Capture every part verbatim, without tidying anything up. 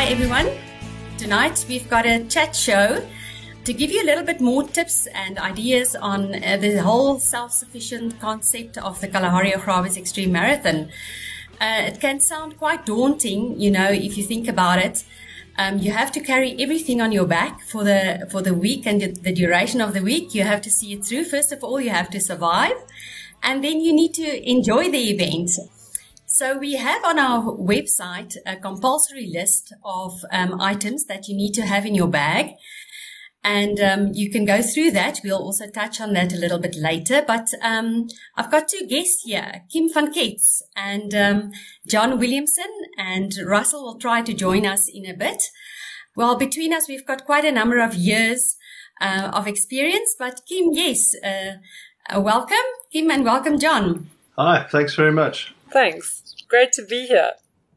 Hi everyone. Tonight we've got a chat show to give you a little bit more tips and ideas on uh, the whole self-sufficient concept of the Kalahari Okavango Extreme Marathon. Uh, it can sound quite daunting, you know, if you think about it. Um, you have to carry everything on your back for the for the week and the duration of the week. You have to see it through. First of all, you have to survive, and then you need to enjoy the event. So we have on our website a compulsory list of um, items that you need to have in your bag. And um, you can go through that. We'll also touch on that a little bit later. But um, I've got two guests here, Kim van Kietz and um, John Williamson. And Russell will try to join us in a bit. Well, between us, we've got quite a number of years uh, of experience. But Kim, yes, uh, uh, welcome. Kim, and welcome, John. Hi, thanks very much. Thanks. Great to be here.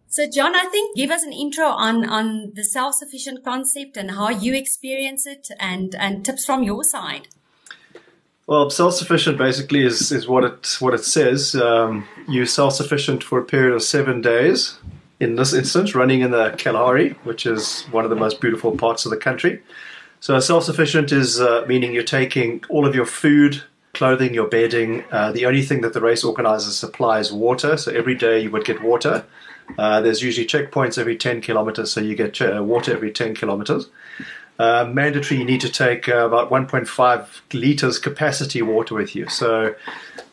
So, John, I think give us an intro on, on the self-sufficient concept and how you experience it and, and tips from your side. Well, self-sufficient basically is, is what it what it says. Um, you're self-sufficient for a period of seven days, in this instance, running in the Kalahari, which is one of the most beautiful parts of the country. So self-sufficient is uh, meaning you're taking all of your food, clothing, your bedding. Uh, the only thing that the race organizers supply is water. So every day you would get water. Uh, there's usually checkpoints every ten kilometers, so you get uh, water every ten kilometers. Uh, mandatory, you need to take uh, about one point five liters capacity water with you. So,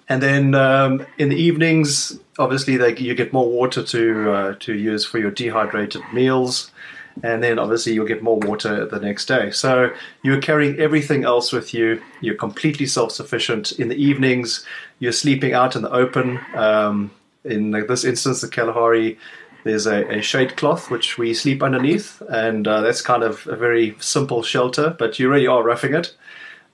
and then um, in the evenings, obviously, they, you get more water to uh, to use for your dehydrated meals. And then obviously you'll get more water the next day. So you're carrying everything else with you. You're completely self-sufficient. In the evenings, you're sleeping out in the open. Um, in this instance, the Kalahari, there's a, a shade cloth which we sleep underneath. And uh, that's kind of a very simple shelter, but you really are roughing it.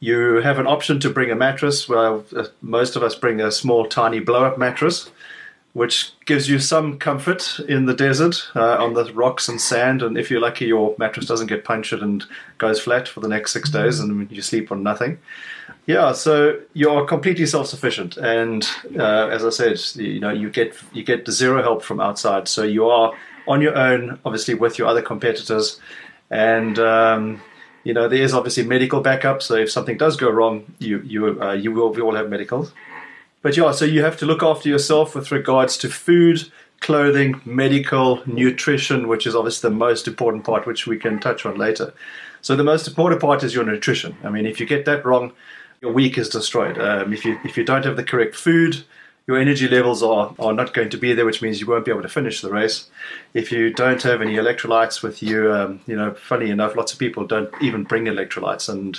You have an option to bring a mattress. Well, most of us bring a small, tiny blow-up mattress, which gives you some comfort in the desert, uh, on the rocks and sand. And if you're lucky, your mattress doesn't get punctured and goes flat for the next six days and you sleep on nothing. Yeah, so you're completely self-sufficient. And uh, as I said, you know, you get you get zero help from outside. So you are on your own, obviously, with your other competitors. And, um, you know, there is obviously medical backup. So if something does go wrong, you, you, uh, you will we all have medicals. But yeah, so you have to look after yourself with regards to food, clothing, medical, nutrition, which is obviously the most important part, which we can touch on later. So the most important part is your nutrition. I mean, if you get that wrong, your week is destroyed. Um, if you if you don't have the correct food, your energy levels are, are not going to be there, which means you won't be able to finish the race. If you don't have any electrolytes with you, um, you know, funny enough, lots of people don't even bring electrolytes, and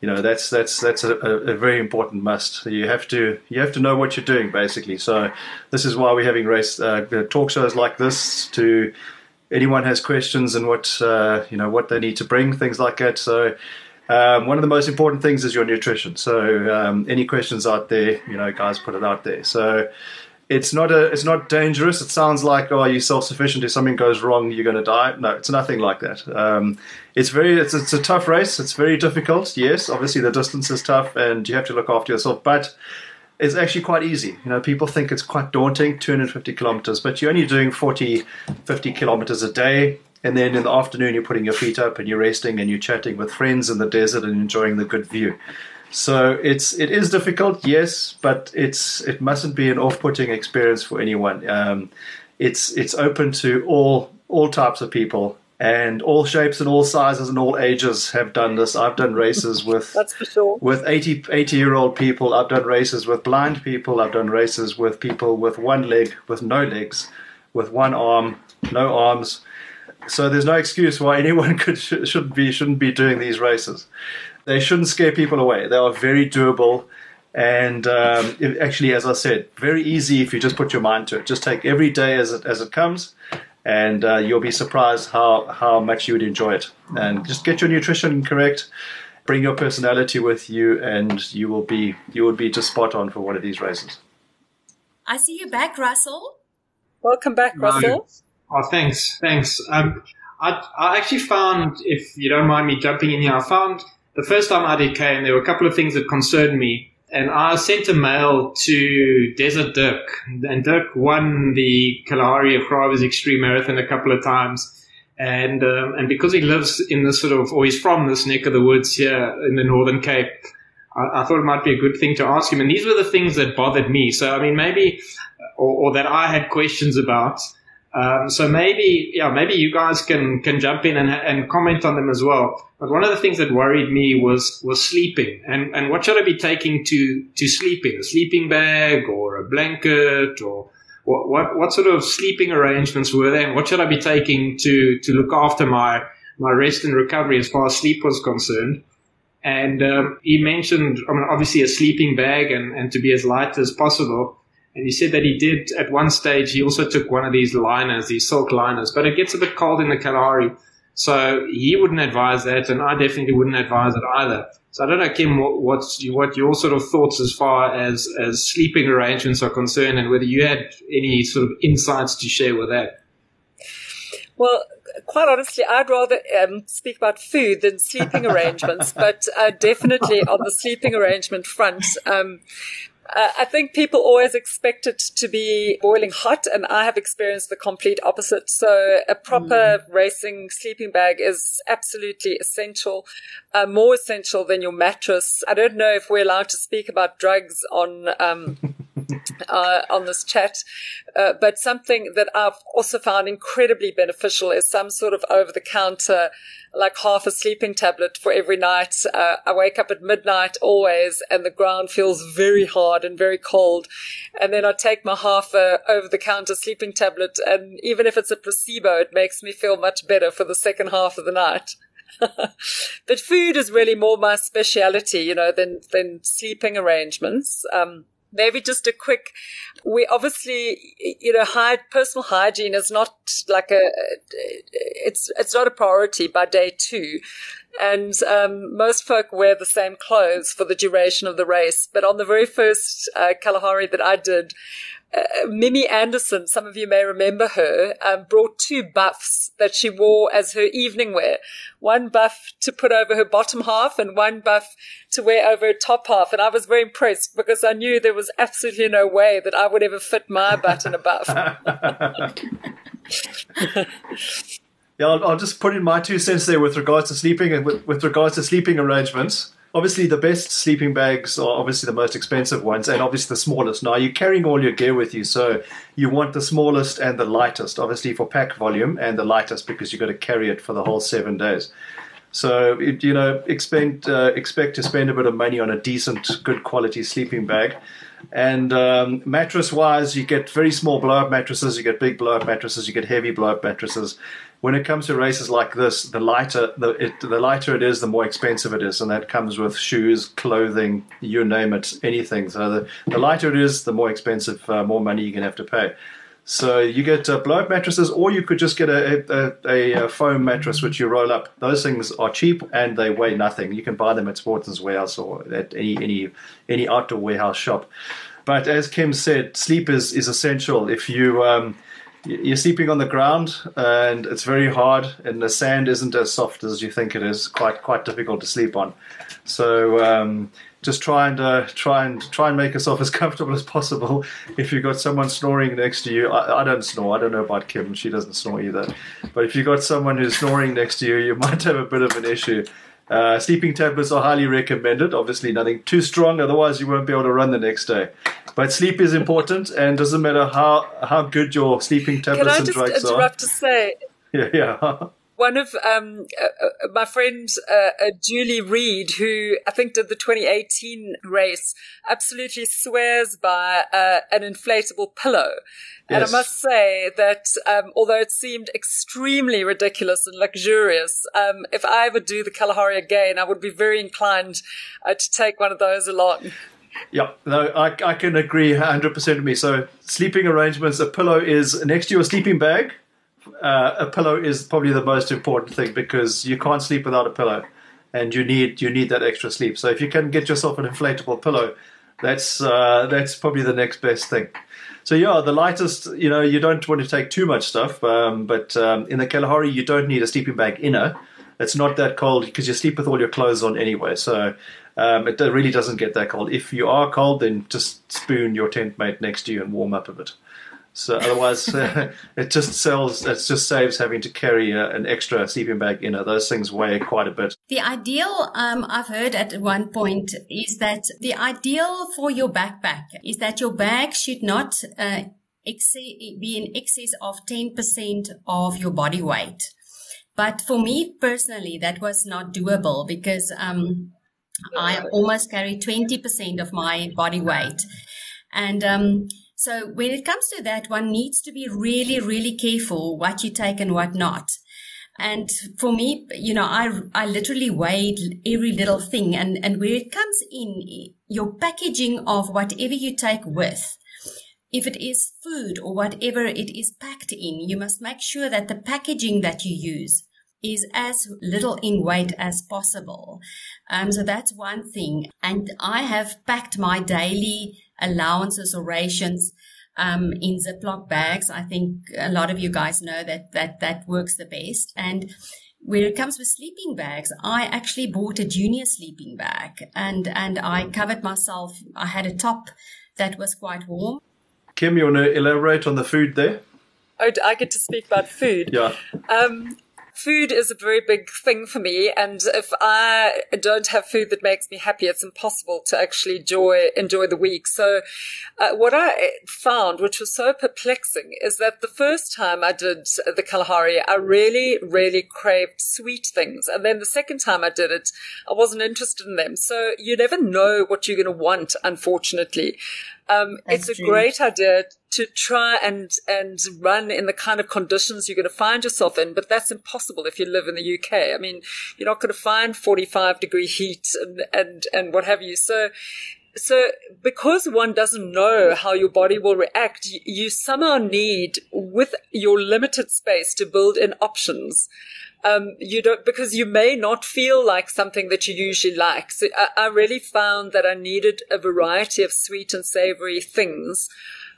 you know, that's that's that's a, a very important must. You have to you have to know what you're doing, basically. So this is why we're having race uh, talk shows like this. To anyone has questions and what uh, you know what they need to bring, things like that. So um, one of the most important things is your nutrition. So um, any questions out there, you know, guys, put it out there. So it's not a it's not dangerous. It sounds like, oh, you're self-sufficient. If something goes wrong, you're going to die. No, it's nothing like that. Um, It's very, it's, it's a tough race. It's very difficult. Yes, obviously the distance is tough and you have to look after yourself, but it's actually quite easy. You know, people think it's quite daunting, two hundred fifty kilometers, but you're only doing forty, fifty kilometers a day. And then in the afternoon, you're putting your feet up and you're resting and you're chatting with friends in the desert and enjoying the good view. So it's, it is difficult. Yes, but it's, it mustn't be an off-putting experience for anyone. Um, it's, it's open to all, all types of people. And all shapes and all sizes and all ages have done this. I've done races with That's for sure. with eighty, eighty-year-old people. I've done races with blind people. I've done races with people with one leg, with no legs, with one arm, no arms. So there's no excuse why anyone could sh- shouldn't be shouldn't be doing these races. They shouldn't scare people away. They are very doable. And um, it, actually, as I said, very easy if you just put your mind to it. Just take every day as it, as it comes. And uh, you'll be surprised how, how much you would enjoy it. And just get your nutrition correct, bring your personality with you, and you will be you will be just spot on for one of these races. I see you back, Russell. Welcome back, Russell. No. Oh, thanks, thanks. Um, I I actually found, if you don't mind me jumping in here, I found the first time I did K M, there were a couple of things that concerned me. And I sent a mail to Desert Dirk, and Dirk won the Kalahari Okavango Extreme Marathon a couple of times. And um, and because he lives in this sort of, or he's from this neck of the woods here in the Northern Cape, I, I thought it might be a good thing to ask him. And these were the things that bothered me. So, I mean, maybe, or, or that I had questions about. Um, so maybe, yeah, maybe you guys can, can jump in and, and comment on them as well. But one of the things that worried me was, was sleeping. And, and what should I be taking to, to sleeping? A sleeping bag or a blanket, or what, what, what sort of sleeping arrangements were there? And what should I be taking to, to look after my, my rest and recovery as far as sleep was concerned? And, um, he mentioned, I mean, obviously a sleeping bag and, and to be as light as possible. And he said that he did, at one stage, he also took one of these liners, these silk liners. But it gets a bit cold in the Kalahari, so he wouldn't advise that, and I definitely wouldn't advise it either. So I don't know, Kim, what, what's, what your sort of thoughts as far as, as sleeping arrangements are concerned, and whether you had any sort of insights to share with that. Well, quite honestly, I'd rather um, speak about food than sleeping arrangements, but uh, definitely on the sleeping arrangement front, um Uh, I think people always expect it to be boiling hot, and I have experienced the complete opposite. So a proper mm. racing sleeping bag is absolutely essential, uh, more essential than your mattress. I don't know if we're allowed to speak about drugs on um, uh, on this chat, uh, but something that I've also found incredibly beneficial is some sort of over-the-counter, like half a sleeping tablet for every night. Uh, I wake up at midnight always, and the ground feels very hard and very cold. And then I take my half uh, over-the-counter sleeping tablet, and even if it's a placebo, it makes me feel much better for the second half of the night. But food is really more my speciality, you know, than, than sleeping arrangements. Um, Maybe just a quick, we obviously, you know, high, personal hygiene is not like a, it's, it's not a priority by day two. And um, most folk wear the same clothes for the duration of the race. But on the very first uh, Kalahari that I did, Uh, Mimi Anderson, some of you may remember her, um, brought two buffs that she wore as her evening wear. One buff to put over her bottom half and one buff to wear over her top half. And I was very impressed because I knew there was absolutely no way that I would ever fit my butt in a buff. Yeah, I'll, I'll just put in my two cents there with regards to sleeping and with, with regards to sleeping arrangements. Obviously, the best sleeping bags are obviously the most expensive ones, and obviously the smallest. Now, you're carrying all your gear with you, so you want the smallest and the lightest, obviously for pack volume, and the lightest because you've got to carry it for the whole seven days. So, you know, expect, uh, expect to spend a bit of money on a decent, good quality sleeping bag. And um, mattress-wise, you get very small blow-up mattresses, you get big blow-up mattresses, you get heavy blow-up mattresses. When it comes to races like this, the lighter the, it, the lighter it is, the more expensive it is, and that comes with shoes, clothing, you name it, anything. So the, the lighter it is, the more expensive, uh, more money you're going to have to pay. So you get uh, blow-up mattresses, or you could just get a, a, a foam mattress, which you roll up. Those things are cheap, and they weigh nothing. You can buy them at Sportsman's Warehouse or at any any any outdoor warehouse shop. But as Kim said, sleep is, is essential. If you... Um, You're sleeping on the ground, and it's very hard, and the sand isn't as soft as you think it is. Quite, quite difficult to sleep on. So um, just try and uh, try and try and make yourself as comfortable as possible. If you've got someone snoring next to you, I, I don't snore. I don't know about Kim; she doesn't snore either. But if you've got someone who's snoring next to you, you might have a bit of an issue. Uh, sleeping tablets are highly recommended. Obviously, nothing too strong; otherwise, you won't be able to run the next day. But sleep is important, and doesn't matter how, how good your sleeping tablets and drugs are. Can I just interrupt to say? Yeah, yeah. One of um, uh, my friend uh, uh, Julie Reed, who I think did the twenty eighteen race, absolutely swears by uh, an inflatable pillow. Yes. And I must say that um, although it seemed extremely ridiculous and luxurious, um, if I ever do the Kalahari again, I would be very inclined uh, to take one of those along. Yeah, no, I, I can agree one hundred percent with me. So sleeping arrangements, a pillow is next to your sleeping bag. Uh, a pillow is probably the most important thing because you can't sleep without a pillow, and you need you need that extra sleep. So if you can get yourself an inflatable pillow, that's uh, that's probably the next best thing. So yeah, the lightest, you know, you don't want to take too much stuff, um, but um, in the Kalahari you don't need a sleeping bag inner. It's not that cold because you sleep with all your clothes on anyway. So um, it really doesn't get that cold. If you are cold, then just spoon your tent mate next to you and warm up a bit. So otherwise, uh, it just sells. It just saves having to carry uh, an extra sleeping bag. You know, those things weigh quite a bit. The ideal, um, I've heard at one point, is that the ideal for your backpack is that your bag should not uh, ex- be in excess of ten percent of your body weight. But for me personally, that was not doable because um, I almost carry twenty percent of my body weight, and. Um, So when it comes to that, one needs to be really, really careful what you take and what not. And for me, you know, I, I literally weighed every little thing. And, and where it comes in, your packaging of whatever you take with, if it is food or whatever it is packed in, you must make sure that the packaging that you use is as little in weight as possible. Um, so that's one thing. And I have packed my daily allowances or rations um, in Ziploc bags. I think a lot of you guys know that that that works the best. And when it comes with sleeping bags, I actually bought a junior sleeping bag, and and I covered myself. I had a top that was quite warm. Kim, you want to elaborate on the food there? Oh, I get to speak about food. Yeah. Um, Food is a very big thing for me, and if I don't have food that makes me happy, it's impossible to actually enjoy, enjoy the week. So uh, what I found, which was so perplexing, is that the first time I did the Kalahari, I really, really craved sweet things. And then the second time I did it, I wasn't interested in them. So you never know what you're going to want, unfortunately. Um, it's a great idea to try and, and run in the kind of conditions you're going to find yourself in, but that's impossible if you live in the U K. I mean, you're not going to find forty-five degree heat and, and, and what have you. So, so because one doesn't know how your body will react, you, you somehow need, with your limited space, to build in options. Um, you don't, because you may not feel like something that you usually like. So I, I really found that I needed a variety of sweet and savory things.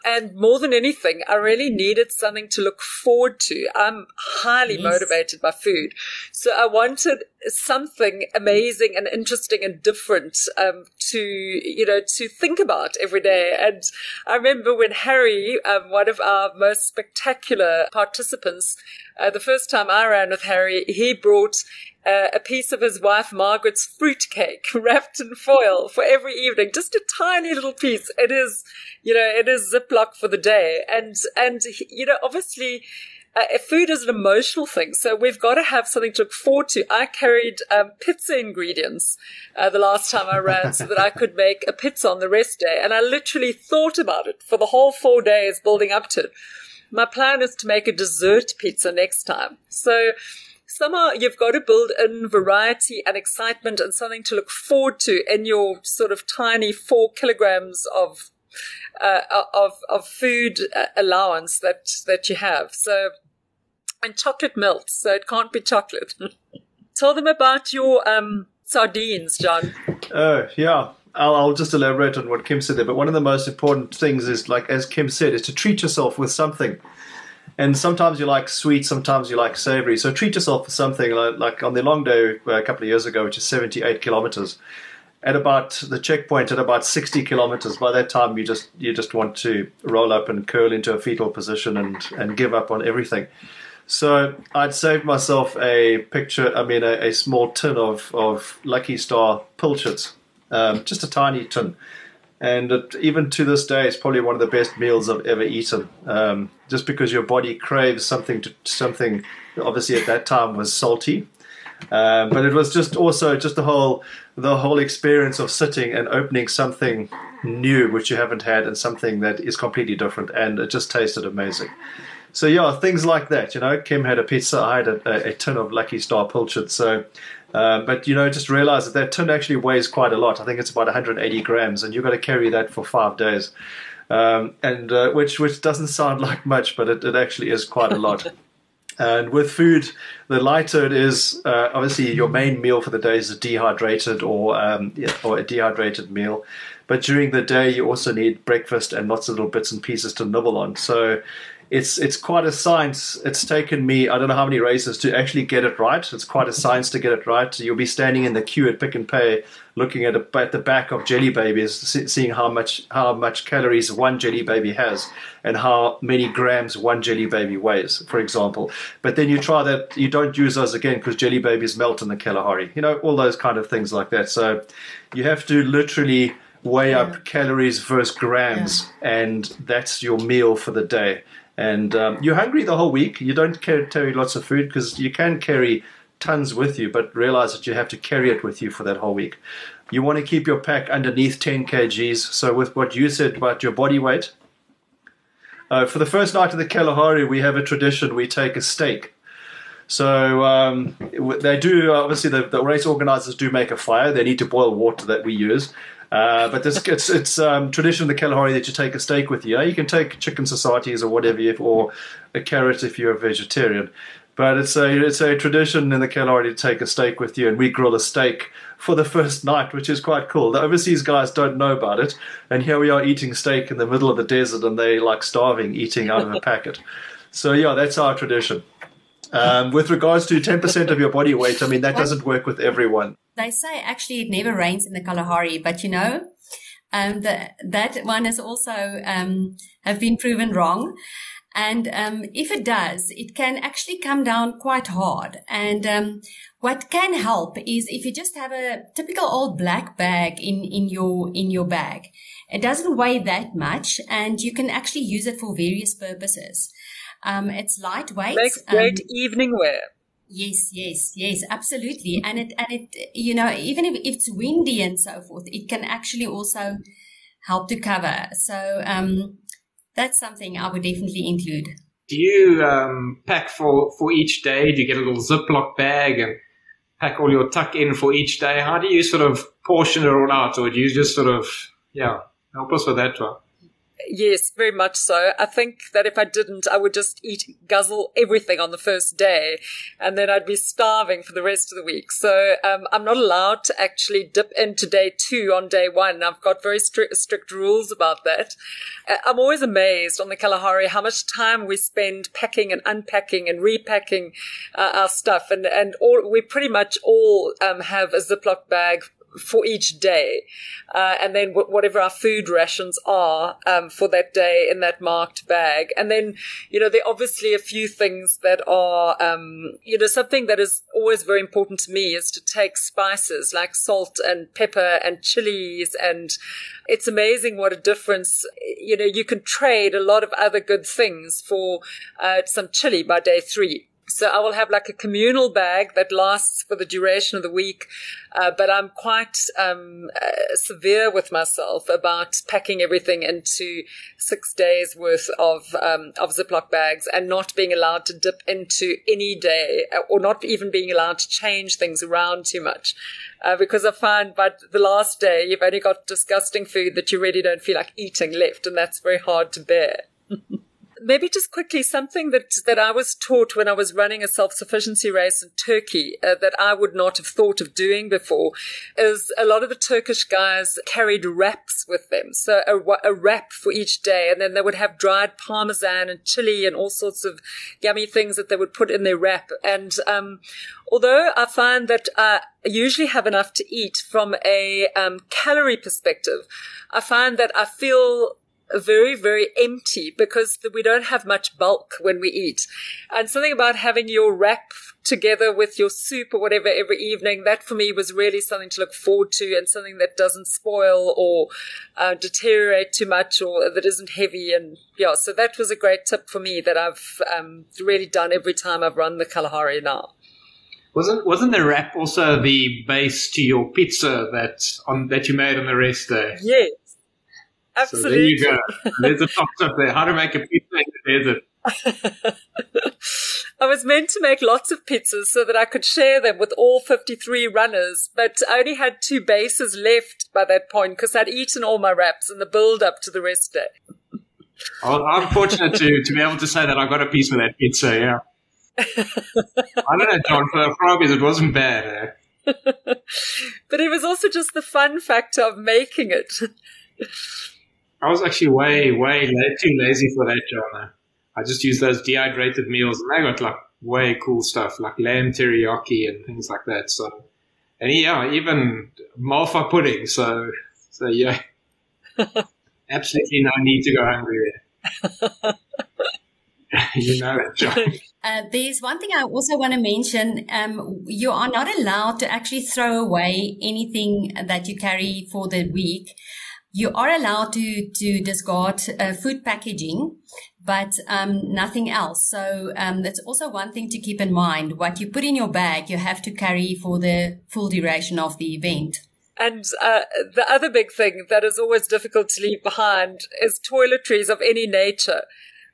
And more than anything, I really needed something to look forward to. I'm highly yes. motivated by food. So I wanted something amazing and interesting and different um, to, you know, to think about every day. And I remember when Harry, um, one of our most spectacular participants, uh, the first time I ran with Harry, he brought Uh, a piece of his wife Margaret's fruitcake wrapped in foil for every evening, just a tiny little piece. It is, you know, it is Ziploc for the day. And, and, you know, obviously, uh, food is an emotional thing. So we've got to have something to look forward to. I carried, um, pizza ingredients, uh, the last time I ran so that I could make a pizza on the rest day. And I literally thought about it for the whole four days building up to it. My plan is to make a dessert pizza next time. So, somehow you've got to build in variety and excitement and something to look forward to in your sort of tiny four kilograms of uh, of of food allowance that that you have. So, and chocolate melts, so it can't be chocolate. Tell them about your um, sardines, John. Oh, yeah. I'll, I'll just elaborate on what Kim said there. But one of the most important things is, like as Kim said, is to treat yourself with something. And sometimes you like sweet, sometimes you like savory. So treat yourself for something like, like on the long day a couple of years ago, which is seventy-eight kilometers. At about the checkpoint, at about sixty kilometers, by that time you just you just want to roll up and curl into a fetal position and, and give up on everything. So I'd saved myself a picture, I mean a, a small tin of, of Lucky Star Pilchards, um, just a tiny tin. And it, even to this day, it's probably one of the best meals I've ever eaten. Um, just because your body craves something, to, something obviously at that time was salty, um, but it was just also just the whole the whole experience of sitting and opening something new which you haven't had and something that is completely different, and it just tasted amazing. So yeah, things like that. You know, Kim had a pizza, I had a, a tin of Lucky Star Pilchard. So. Uh, but, you know, just realize that that tin actually weighs quite a lot. I think it's about one hundred eighty grams, and you've got to carry that for five days, um, and uh, which which doesn't sound like much, but it, it actually is quite a lot. And with food, the lighter it is, uh, obviously your main meal for the day is a dehydrated or, um, or a dehydrated meal. But during the day, you also need breakfast and lots of little bits and pieces to nibble on. So it's it's quite a science. It's taken me, I don't know how many races to actually get it right. It's quite a science to get it right. You'll be standing in the queue at Pick and Pay, looking at, a, at the back of Jelly Babies, seeing how much how much calories one Jelly Baby has and how many grams one Jelly Baby weighs, for example. But then you try that, you don't use those again because Jelly Babies melt in the Kalahari. You know, all those kind of things like that. So you have to literally weigh yeah. up calories versus grams, yeah. and that's your meal for the day. And um, you're hungry the whole week. You don't carry lots of food because you can carry tons with you, but realize that you have to carry it with you for that whole week. You want to keep your pack underneath ten kilograms. So with what you said about your body weight, uh, for the first night of the Kalahari, we have a tradition. We take a steak. So um, they do, obviously, the, the race organizers do make a fire. They need to boil water that we use. Uh, but this, it's, it's um, tradition in the Kalahari that you take a steak with you. You can take chicken societies or whatever, if, or a carrot if you're a vegetarian. But it's a it's a tradition in the Kalahari to take a steak with you, and we grill a steak for the first night, which is quite cool. The overseas guys don't know about it, and here we are eating steak in the middle of the desert, and they like starving, eating out of a packet. So yeah, that's our tradition. Um, with regards to ten percent of your body weight, I mean, that doesn't work with everyone. They say actually it never rains in the Kalahari, but you know, um, the, that one has also um, have been proven wrong. And um, if it does, it can actually come down quite hard. And um, what can help is if you just have a typical old black bag in, in your in your bag. It doesn't weigh that much, and you can actually use it for various purposes. Um, it's lightweight. Makes great um, evening wear. Yes, yes, yes, absolutely. And it, and it, you know, even if it's windy and so forth, it can actually also help to cover. So um, that's something I would definitely include. Do you um, pack for, for each day? Do you get a little Ziploc bag and pack all your tuck in for each day? How do you sort of portion it all out, or do you just sort of, yeah, help us with that one? Yes, very much so. I think that if I didn't, I would just eat, guzzle everything on the first day, and then I'd be starving for the rest of the week. So um, I'm not allowed to actually dip into day two on day one. I've got very strict, strict rules about that. I'm always amazed on the Kalahari how much time we spend packing and unpacking and repacking uh, our stuff. And, and all, we pretty much all um, have a Ziploc bag for each day, uh, and then w- whatever our food rations are um, for that day in that marked bag. And then, you know, there are obviously a few things that are, um, you know, something that is always very important to me is to take spices like salt and pepper and chilies. And it's amazing what a difference, you know, you can trade a lot of other good things for uh, some chili by day three. So I will have like a communal bag that lasts for the duration of the week, uh, but I'm quite um, uh, severe with myself about packing everything into six days worth of um, of Ziploc bags and not being allowed to dip into any day, or not even being allowed to change things around too much, uh, because I find by the last day you've only got disgusting food that you really don't feel like eating left, and that's very hard to bear. Maybe just quickly, something that, that I was taught when I was running a self-sufficiency race in Turkey uh, that I would not have thought of doing before is a lot of the Turkish guys carried wraps with them. So a, a wrap for each day, and then they would have dried parmesan and chili and all sorts of yummy things that they would put in their wrap. And um, although I find that uh, I usually have enough to eat from a um, calorie perspective, I find that I feel very, very empty because we don't have much bulk when we eat. And something about having your wrap together with your soup or whatever every evening, that for me was really something to look forward to, and something that doesn't spoil or uh, deteriorate too much, or that isn't heavy. And yeah, so that was a great tip for me that I've um, really done every time I've run the Kalahari now. Wasn't wasn't the wrap also the base to your pizza that on that you made on the rest day? Yeah. Absolutely. So there you go. There's a box up there. How to make a pizza in the desert. I was meant to make lots of pizzas so that I could share them with all fifty-three runners, but I only had two bases left by that point because I'd eaten all my wraps in the build-up to the rest day. Well, I'm fortunate to, to be able to say that I got a piece of that pizza, yeah. I don't know, John, for the Frobies, it wasn't bad. Eh? But it was also just the fun factor of making it. I was actually way, way too lazy for that, John. I just used those dehydrated meals, and they got like way cool stuff, like lamb teriyaki and things like that. So, and yeah, even malfa pudding. So, so yeah, absolutely no need to go hungry there. You know that, John. Uh, there's one thing I also want to mention. Um, you are not allowed to actually throw away anything that you carry for the week. You are allowed to to discard uh, food packaging, but um, nothing else. So um, that's also one thing to keep in mind. What you put in your bag, you have to carry for the full duration of the event. And uh, the other big thing that is always difficult to leave behind is toiletries of any nature.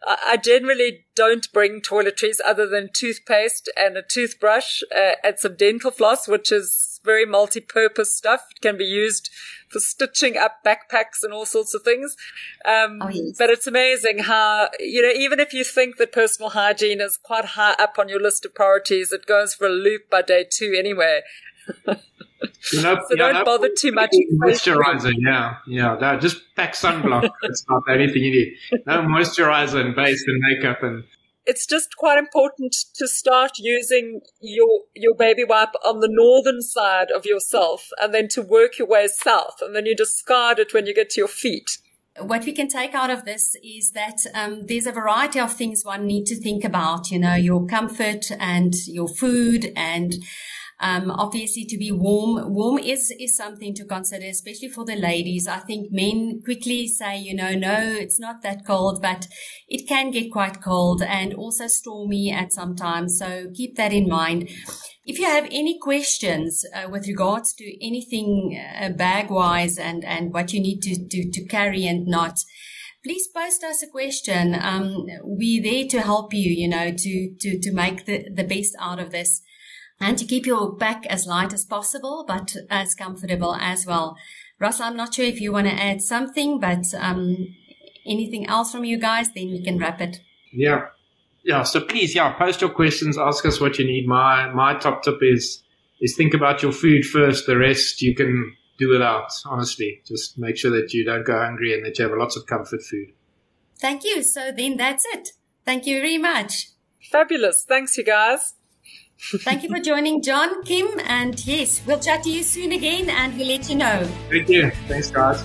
I generally don't bring toiletries other than toothpaste and a toothbrush uh, and some dental floss, which is very multi-purpose stuff. It can be used for stitching up backpacks and all sorts of things. Um, oh, yes. But it's amazing how, you know, even if you think that personal hygiene is quite high up on your list of priorities, it goes for a loop by day two anyway. You know, so yeah, don't bother too much. Moisturizer, yeah, yeah. No, just pack sunblock. It's not anything you need. No moisturizer and base and makeup, and it's just quite important to start using your your baby wipe on the northern side of yourself, and then to work your way south, and then you discard it when you get to your feet. What we can take out of this is that um, there's a variety of things one need to think about. You know, your comfort and your food and. Um, obviously to be warm, warm is, is something to consider, especially for the ladies. I think men quickly say, you know, no, it's not that cold, but it can get quite cold and also stormy at some time. So keep that in mind. If you have any questions uh, with regards to anything uh, bag wise and, and what you need to, to, to carry and not, please post us a question. Um, we're there to help you, you know, to, to, to make the, the best out of this. And to keep your pack as light as possible, but as comfortable as well. Russell, I'm not sure if you want to add something, but um, anything else from you guys, then we can wrap it. Yeah. Yeah. So please, yeah, post your questions. Ask us what you need. My my top tip is is think about your food first. The rest you can do without, honestly. Just make sure that you don't go hungry and that you have lots of comfort food. Thank you. So then that's it. Thank you very much. Fabulous. Thanks, you guys. Thank you for joining, John, Kim, and yes, we'll chat to you soon again and we'll let you know. Thank you. Thanks, guys.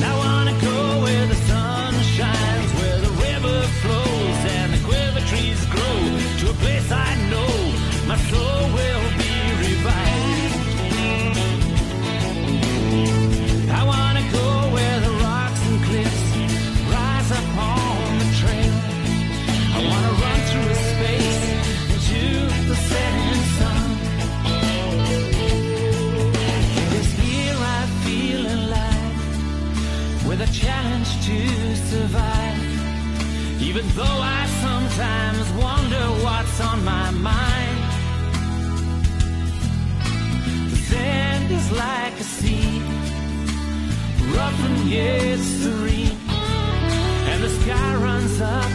I want to go where the sun shines, where the river flows and the quiver trees grow, to a place I know my soul will be revived. I want to go where the rocks and cliffs rise upon the trail. I want to run through space into the setting sun. It's here I feel alive, with a challenge to survive, even though I sometimes wonder what's on my mind. The sand is like a sea, rough and yet serene, and the sky runs up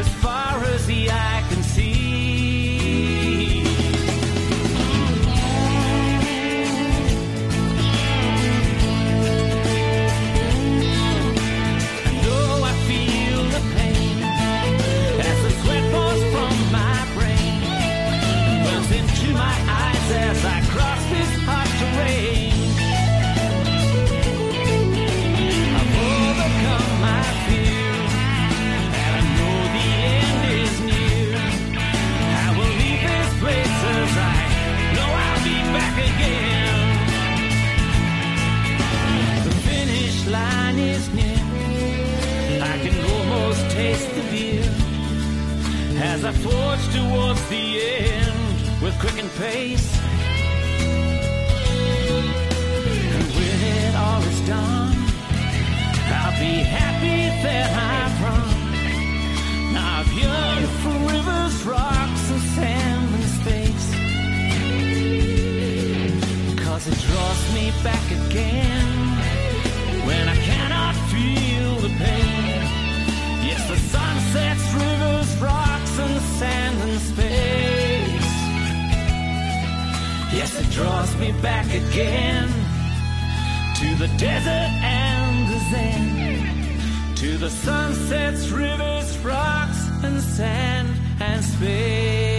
as far as the eye can see. And though I feel the pain as the sweat pours from my brain, burns into my eyes as I cross this hot terrain. I've overcome my fear, back again. The finish line is near, I can almost taste the beer as I forge towards the end with quickened pace. And when it all is done, I'll be happy that I'm from. Now I've yearned for rivers, rocks, and sand and space. It draws me back again when I cannot feel the pain. Yes, the sun sets, rivers, rocks, and sand and space. Yes, it draws me back again to the desert and the zen, to the sunsets, rivers, rocks, and sand, and space.